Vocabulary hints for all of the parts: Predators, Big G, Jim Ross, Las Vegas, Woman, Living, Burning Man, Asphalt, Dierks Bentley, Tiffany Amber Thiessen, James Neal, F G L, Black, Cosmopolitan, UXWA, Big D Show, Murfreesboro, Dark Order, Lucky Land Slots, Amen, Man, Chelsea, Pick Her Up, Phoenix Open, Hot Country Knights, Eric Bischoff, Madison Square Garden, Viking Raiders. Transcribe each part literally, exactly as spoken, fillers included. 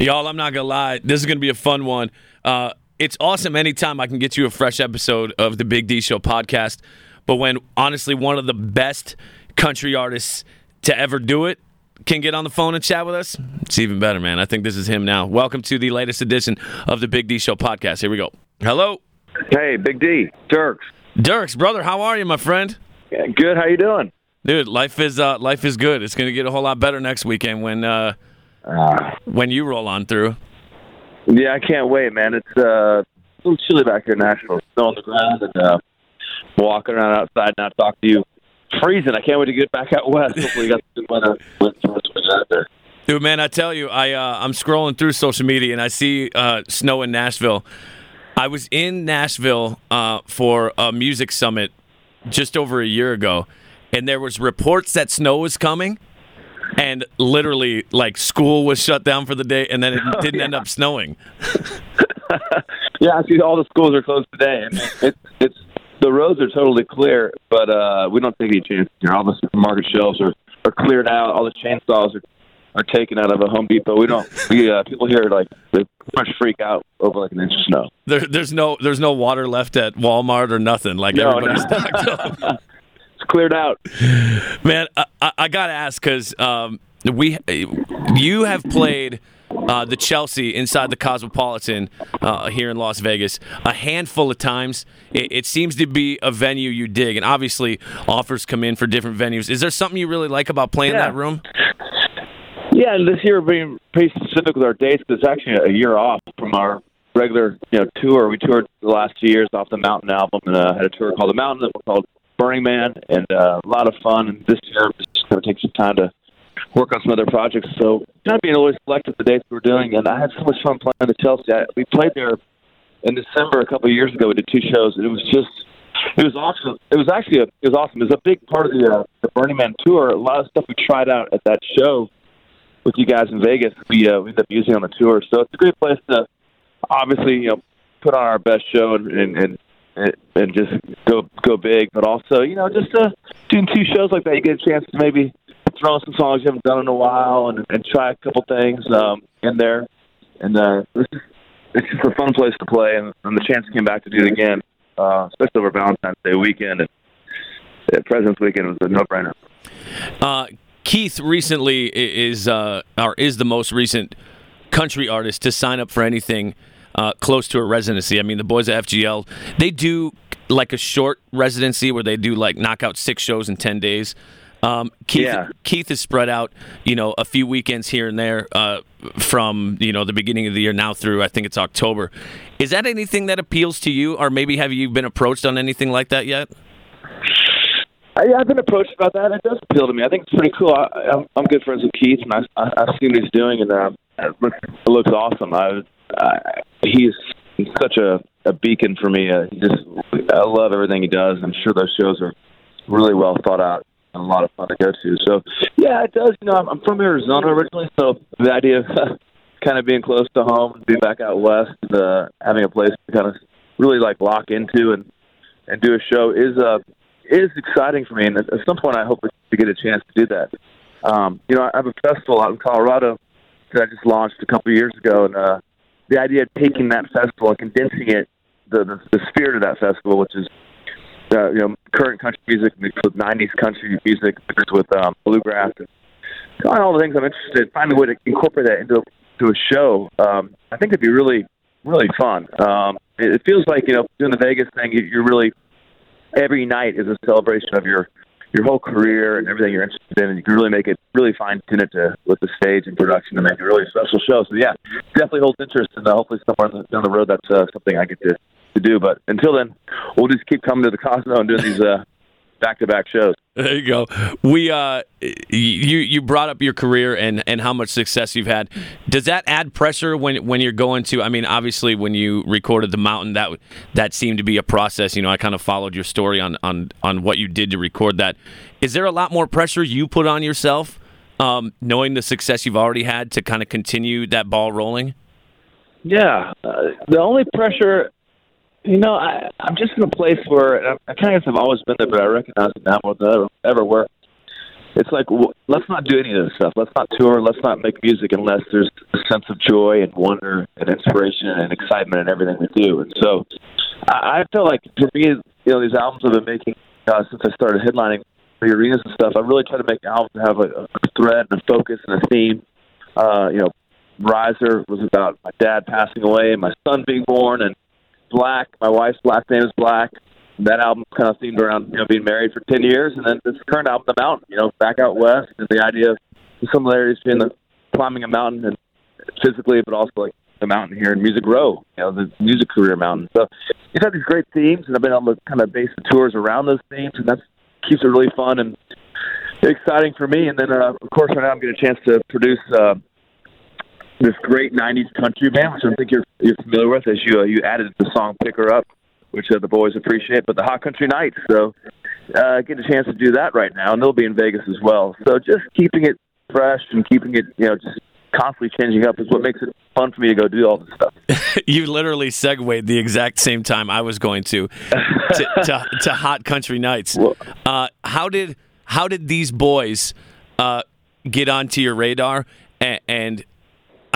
Y'all, I'm not going to lie. This is going to be a fun one. Uh, it's awesome anytime I can get you a fresh episode of the Big D Show podcast. But when, honestly, one of the best country artists to ever do it can get on the phone and chat with us, it's even better, man. I think this is him now. Welcome to the latest edition of the Big D Show podcast. Here we go. Hello. Hey, Big D. Dierks. Dierks, brother, how are you, my friend? Yeah, good. How you doing? Dude, life is uh, life is good. It's going to get a whole lot better next weekend when... Uh, Uh, when you roll on through. Yeah, I can't wait, man. It's uh, a little chilly back here in Nashville. Snow on the ground and uh, walking around outside and not talking to you. Freezing. I can't wait to get back out west. Hopefully, you got some good weather. Dude, man, I tell you, I, uh, I'm scrolling through social media and I see uh, snow in Nashville. I was in Nashville uh, for a music summit just over a year ago, and there was reports that snow was coming. And literally, like, school was shut down for the day, and then it didn't oh, yeah. end up snowing. Yeah, see, all the schools are closed today. I mean, it's, it's the roads are totally clear, but uh, we don't take any chances here. All the supermarket shelves are, are cleared out. All the chainsaws are, are taken out of a Home Depot. We don't. We uh, people here like they pretty much freak out over like an inch of snow. There, there's no there's no water left at Walmart or nothing. Like no, everybody's no. stocked up. Cleared out, man. I, I gotta ask because um, we, you have played uh, the Chelsea inside the Cosmopolitan uh, here in Las Vegas a handful of times. It, it seems to be a venue you dig, and obviously offers come in for different venues. Is there something you really like about playing yeah. that room? Yeah, and this year we're being pretty specific with our dates because it's actually a year off from our regular, you know, tour. We toured the last two years off the Mountain album and uh, had a tour called the Mountain that was called Burning Man, and uh, a lot of fun. And this year, it's just going to take some time to work on some other projects. So, kind of being always selective the dates we're doing. And I had so much fun playing at Chelsea. I, we played there in December a couple of years ago. We did two shows, and it was just, it was awesome. It was actually, a, it was awesome. It was a big part of the, uh, the Burning Man tour. A lot of stuff we tried out at that show with you guys in Vegas. We uh, we ended up using on the tour. So it's a great place to, obviously, you know, put on our best show and. and, and and just go go big, but also, you know, just uh, doing two shows like that, you get a chance to maybe throw in some songs you haven't done in a while and, and try a couple things um, in there. And uh, it's just a fun place to play, and, and the chance came back to do it again, uh, especially over Valentine's Day weekend. And uh, President's Weekend was a no-brainer. Uh, Keith recently is, uh, or is the most recent country artist to sign up for anything Uh, close to a residency. I mean, the boys at F G L, they do like a short residency where they do like knock out six shows in ten days. Um, Keith, yeah. Keith is spread out, you know, a few weekends here and there uh, from, you know, the beginning of the year now through, I think it's October. Is that anything that appeals to you, or maybe have you been approached on anything like that yet? I, I've been approached about that. It does appeal to me. I think it's pretty cool. I, I'm, I'm good friends with Keith, and I, I, I've seen what he's doing, and uh, it, looks, it looks awesome. I Uh, he's, he's such a, a beacon for me. Uh, just I love everything he does. I'm sure those shows are really well thought out and a lot of fun to go to. So, yeah, it does. You know, I'm, I'm from Arizona originally, so the idea of uh, kind of being close to home, being back out west, uh, having a place to kind of really like lock into and, and do a show is uh, is exciting for me. And at some point, I hope to get a chance to do that. Um, you know, I have a festival out in Colorado that I just launched a couple of years ago, and uh, the idea of taking that festival and condensing it, the the, the spirit of that festival, which is uh, you know current country music mixed with nineties country music mixed with um, bluegrass, and all the things I'm interested in, finding a way to incorporate that into to a show, um, I think it'd be really, really fun. Um, it, it feels like, you know, doing the Vegas thing, you, you're really, every night is a celebration of your, your whole career and everything you're interested in, and you can really make it, really fine-tune it to, with the stage and production to make a really special show. So, yeah, definitely holds interest, and uh, hopefully somewhere down the road that's uh, something I get to, to do. But until then, we'll just keep coming to the Cosmo and doing these uh, back-to-back shows. There you go. We uh, you you brought up your career and, and how much success you've had. Does that add pressure when when you're going to? I mean, obviously, when you recorded the Mountain, that that seemed to be a process. You know, I kind of followed your story on on on what you did to record that. Is there a lot more pressure you put on yourself, um, knowing the success you've already had, to kind of continue that ball rolling? Yeah, uh, the only pressure. You know, I, I'm just in a place where, I, I kind of guess I've always been there, but I recognize it now more than ever, ever where it's like, well, let's not do any of this stuff. Let's not tour. Let's not make music unless there's a sense of joy and wonder and inspiration and excitement in everything we do. And so I, I feel like, for me, you know, these albums I've been making uh, since I started headlining the arenas and stuff, I really try to make albums that have a, a thread and a focus and a theme. Uh, you know, Riser was about my dad passing away and my son being born, and Black, my wife's last name is Black. That album kind of themed around, you know, being married for ten years, and then this current album, The Mountain, you know, back out west, and the idea of the similarities between the climbing a mountain and physically, but also like the mountain here in Music Row, you know, the music career mountain. So you've had these great themes, and I've been able to kind of base the tours around those themes, and that keeps it really fun and exciting for me. And then, uh, of course, right now I'm getting a chance to produce Uh, this great nineties country band, which I think you're you're familiar with, as you uh, you added the song "Pick Her Up," which uh, the boys appreciate. But the Hot Country Knights, so uh, get a chance to do that right now, and they'll be in Vegas as well. So just keeping it fresh and keeping it, you know, just constantly changing up is what makes it fun for me to go do all this stuff. You literally segued the exact same time I was going to to, to, to Hot Country Knights. Uh, how did how did these boys uh, get onto your radar? and, and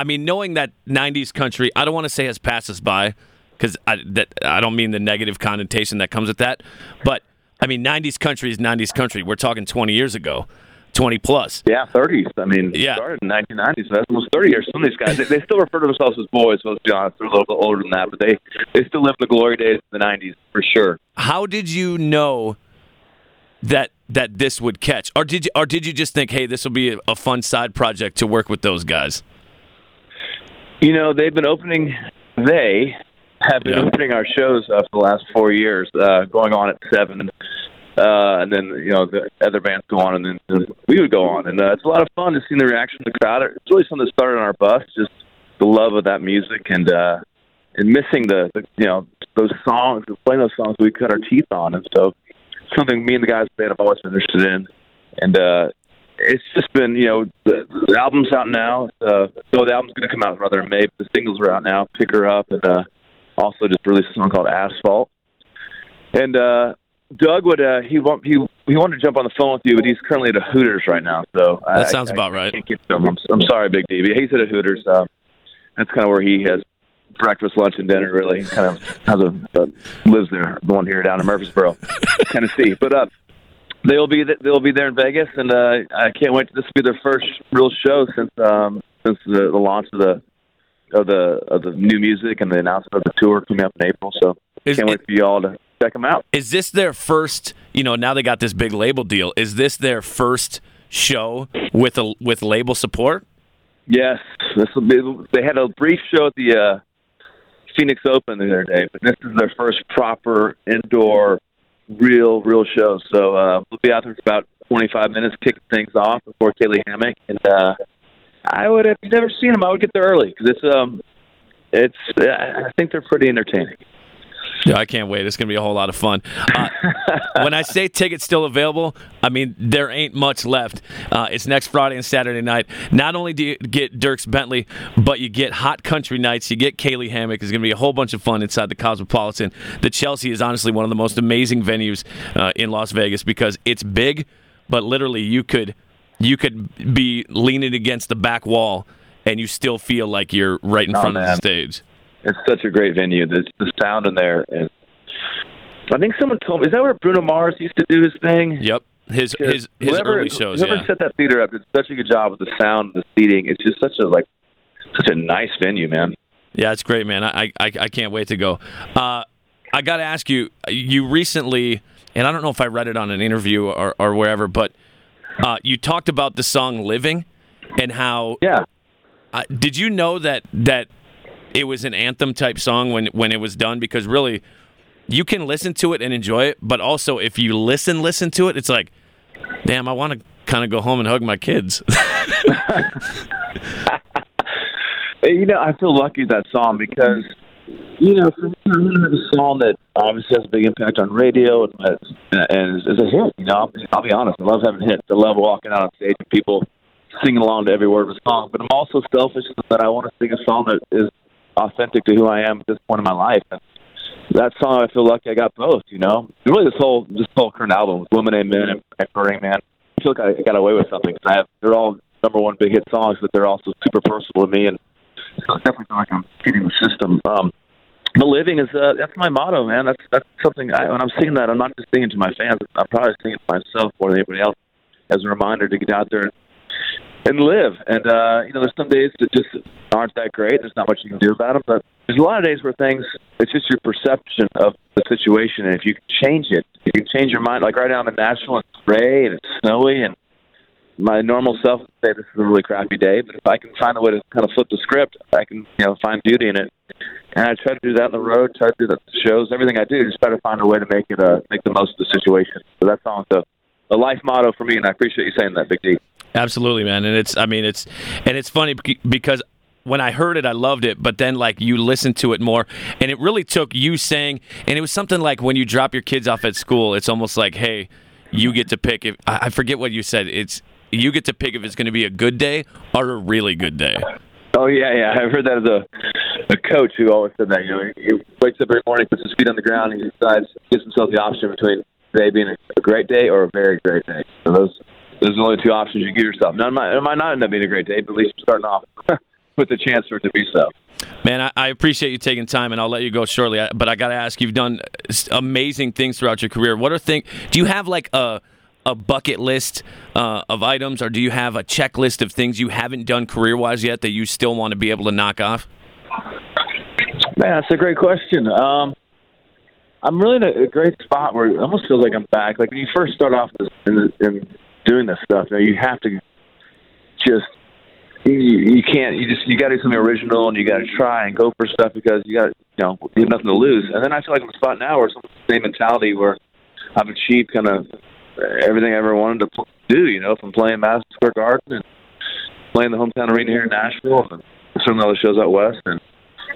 I mean, knowing that nineties country, I don't want to say has passed us by, because I, that, I don't mean the negative connotation that comes with that, but, I mean, nineties country is nineties country. We're talking twenty years ago, twenty plus. Yeah, thirties. I mean, yeah. It started in nineteen ninety, so that's almost thirty years. Some of these guys, they, they still refer to themselves as boys, let's be honest. They're a little bit older than that, but they, they still live in the glory days of the nineties, for sure. How did you know that that this would catch? Or did you, or did you just think, hey, this will be a, a fun side project to work with those guys? You know, they've been opening, they have been yeah. opening our shows uh, for the last four years, uh, going on at seven. Uh, and then, you know, the other bands go on, and then and we would go on. And uh, it's a lot of fun to see the reaction of the crowd. It's really something that started on our bus, just the love of that music and uh, and missing the, the, you know, those songs, playing those songs we cut our teeth on. And so it's something me and the guys in the band have always been interested in. And, uh, it's just been, you know, the, the album's out now. Uh, so the album's going to come out rather in May. But the singles are out now, Pick Her Up, and uh, also just released a song called Asphalt. And uh, Doug would, uh, he, want, he he wanted to jump on the phone with you, but he's currently at a Hooters right now. So That I, sounds I, about I, right. I can't get to him. I'm, I'm sorry, Big D. But he's at a Hooters. Uh, that's kind of where he has breakfast, lunch, and dinner, really. He kind of has a, uh, lives there, the one here down in Murfreesboro, Tennessee. But uh They'll be th- they'll be there in Vegas, and uh, I can't wait. This will be their first real show since um, since the, the launch of the of the of the new music and the announcement of the tour coming up in April. So is, can't wait for you all to check them out. Is this their first? You know, now they got this big label deal. Is this their first show with a with label support? Yes, this will be. They had a brief show at the uh, Phoenix Open the other day, but this is their first proper indoor, real, real show. So uh, we'll be out there for about twenty-five minutes, kicking things off before Kaylee Hammack. And uh, I would have never seen them. I would get there early because it's, um, it's. I think they're pretty entertaining. Yeah, I can't wait. It's going to be a whole lot of fun. Uh, when I say tickets still available, I mean there ain't much left. Uh, it's next Friday and Saturday night. Not only do you get Dierks Bentley, but you get Hot Country Nights. You get Kaylee Hammack. It's going to be a whole bunch of fun inside the Cosmopolitan. The Chelsea is honestly one of the most amazing venues uh, in Las Vegas because it's big, but literally you could you could be leaning against the back wall and you still feel like you're right in oh, front man. of the stage. It's such a great venue. The, the sound in there. And I think someone told me, is that where Bruno Mars used to do his thing? Yep. His his, his whoever, early shows, whoever yeah. set that theater up did such a good job with the sound, the seating. It's just such a like such a nice venue, man. Yeah, it's great, man. I, I, I can't wait to go. Uh, I got to ask you, you recently, and I don't know if I read it on an interview or, or wherever, but uh, you talked about the song Living and how... Yeah. Uh, did you know that... that it was an anthem type song when, when it was done, because really you can listen to it and enjoy it, but also if you listen, listen to it, it's like, damn, I want to kind of go home and hug my kids. You know, I feel lucky with that song because, you know, for me, I remember the song that obviously has a big impact on radio and, and it's a hit. You know, I'll be, I'll be honest, I love having hits. I love walking out on stage and people singing along to every word of the song. But I'm also selfish that I want to sing a song that is authentic to who I am at this point in my life. And that song, I feel lucky I got both, you know. And really, this whole this whole current album, Woman, Amen, and Burning Man, I feel like I got away with something. I have, they're all number one big hit songs, but they're also super personal to me, and so I definitely feel like I'm feeding the system. Um, but living is, uh, that's my motto, man. That's that's something, I, when I'm singing that, I'm not just singing to my fans. I'm probably singing to myself more than anybody else as a reminder to get out there and, and live. And, uh, you know, there's some days that just aren't that great. There's not much you can do about them, but there's a lot of days where things, it's just your perception of the situation, and if you can change it, if you can change your mind. Like right now I'm in Nashville, it's gray, and it's snowy, and my normal self would say this is a really crappy day, but if I can find a way to kind of flip the script, I can, you know, find beauty in it. And I try to do that on the road, try to do that at the shows, everything I do, just try to find a way to make it, uh, make the most of the situation. So that's all the, the life motto for me, and I appreciate you saying that, Big D. Absolutely, man. And it's, I mean, it's, and it's funny because when I heard it, I loved it, but then, like, you listen to it more, and it really took you saying, and it was something like when you drop your kids off at school, it's almost like, hey, you get to pick, if, I forget what you said, it's, you get to pick if it's going to be a good day or a really good day. Oh, yeah, yeah. I've heard that as a, a coach who always said that. You know, he wakes up every morning, puts his feet on the ground, and he decides, gives himself the option between today being a great day or a very great day. So those those are the only two options you give yourself. Now, it might, it might not end up being a great day, but at least you're starting off with the chance for it to be so. Man, I, I appreciate you taking time, and I'll let you go shortly. I, but I got to ask, you've done amazing things throughout your career. What are things? Do you have, like, a... a bucket list uh, of items, or do you have a checklist of things you haven't done career-wise yet that you still want to be able to knock off? Man, that's a great question. Um, I'm really in a great spot where it almost feels like I'm back. Like when you first start off in, the, in doing this stuff, you know, you have to just you, you can't you just you got to do something original, and you got to try and go for stuff because you got you know you have nothing to lose. And then I feel like I'm in a spot now where it's the same mentality where I've achieved kind of everything I ever wanted to do, you know, from playing Madison Square Garden and playing the hometown arena here in Nashville and some other shows out west and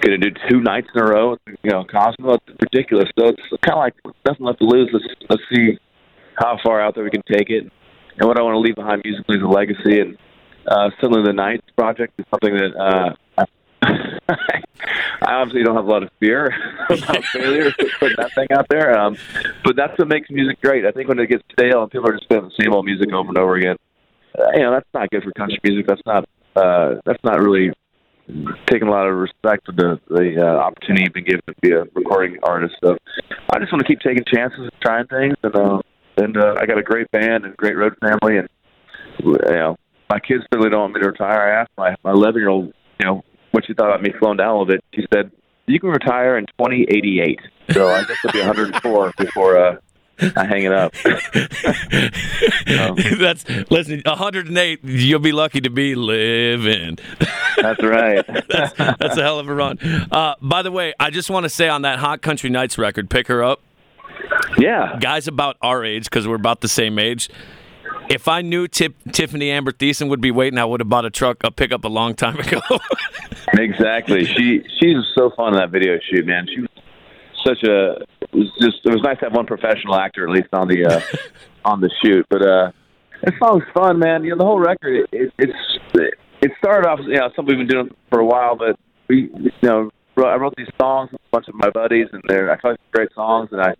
going to do two nights in a row, you know, Cosmo. It's ridiculous. So it's kind of like nothing left to lose. Let's, let's see how far out there we can take it. And what I want to leave behind musically is a legacy. And uh, suddenly the Knights project is something that uh, I obviously don't have a lot of fear about failure, putting that thing out there. Um, but that's what makes music great. I think when it gets stale and people are just playing the same old music over and over again, uh, you know, that's not good for country music. That's not uh, that's not really taking a lot of respect for the, the uh, opportunity you've been given to be a recording artist. So I just want to keep taking chances and trying things. And, uh, and uh, I got a great band and great road family. And, you know, my kids really don't want me to retire. I asked my, my eleven-year-old, you know, what she thought about me slowing down a little bit. She said, you can retire in twenty eighty-eight. So I guess I'll be one hundred four before uh, I hang it up. um, that's listen, one hundred eight, you'll be lucky to be living. That's right. that's, that's a hell of a run. Uh, by the way, I just want to say on that Hot Country Knights record, Pick Her Up. Yeah. Guys about our age, because we're about the same age. If I knew Tip, Tiffany Amber Thiessen would be waiting, I would have bought a truck, a pickup a long time ago. Exactly. She she was so fun in that video shoot, man. She was such a it was just. It was nice to have one professional actor at least on the uh, on the shoot. But uh, that song's fun, man. You know, the whole record. It, it, it's it started off, you know, something we've been doing for a while. But we, you know, I wrote these songs with a bunch of my buddies, and they're I thought great songs, and I.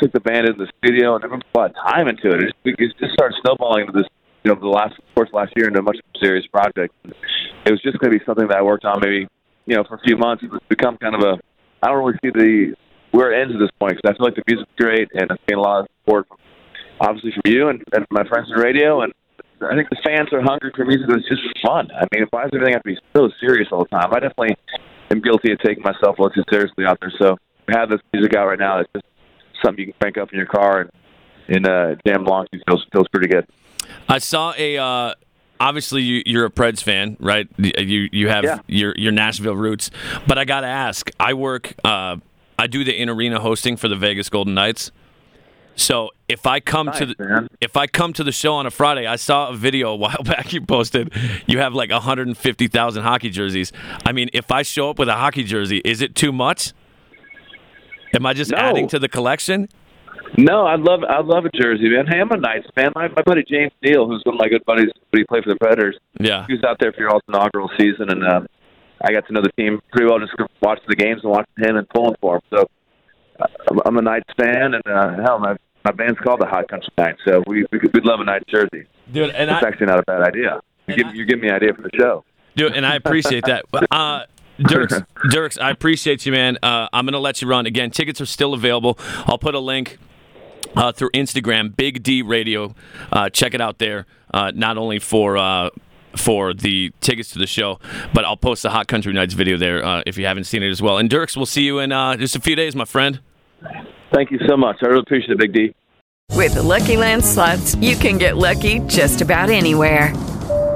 took the band into the studio and everyone put a lot of time into it. It just, it just started snowballing into this, you know, the last, of course, last year into a much more serious project. It was just going to be something that I worked on maybe, you know, for a few months. It's become kind of a, I don't really see the, where it ends at this point because I feel like the music's great and I'm getting a lot of support, from, obviously, from you and, and my friends in radio. And I think the fans are hungry for music that's just fun. I mean, why does everything have to be so serious all the time? I definitely am guilty of taking myself a little too seriously out there. So we have this music out right now that's just, something you can crank up in your car and, and uh, jam along to feels, feels pretty good. I saw a uh, obviously you, you're a Preds fan, right? You you have yeah. your your Nashville roots, but I gotta ask. I work uh, I do the in-arena hosting for the Vegas Golden Knights. So if I come nice, to the man. if I come to the show on a Friday, I saw a video a while back you posted. You have like one hundred fifty thousand hockey jerseys. I mean, if I show up with a hockey jersey, is it too much? Am I just no. adding to the collection? No, I love I love a jersey, man. Hey, I'm a Knights fan. My, my buddy James Neal, who's one of my good buddies, but he played for the Predators. Yeah, he was out there for your all's inaugural season, and uh, I got to know the team pretty well. Just watching the games and watching him and pulling for him. So. I'm a Knights fan, and uh, hell, my my band's called the Hot Country Knights, so we we we'd love a Knights jersey. Dude, and it's I, actually not a bad idea. You give, I, you give me an idea for the show, dude, and I appreciate that. Uh, Dierks, Dierks, I appreciate you, man. Uh, I'm gonna let you run again. Tickets are still available. I'll put a link uh, through Instagram, Big D Radio. Uh, check it out there. Uh, not only for. Uh, for the tickets to the show, but I'll post the Hot Country Nights video there uh, if you haven't seen it as well. And Dierks, we'll see you in uh, just a few days, my friend. Thank you so much. I really appreciate it, Big D. With the Lucky Land Slots, you can get lucky just about anywhere.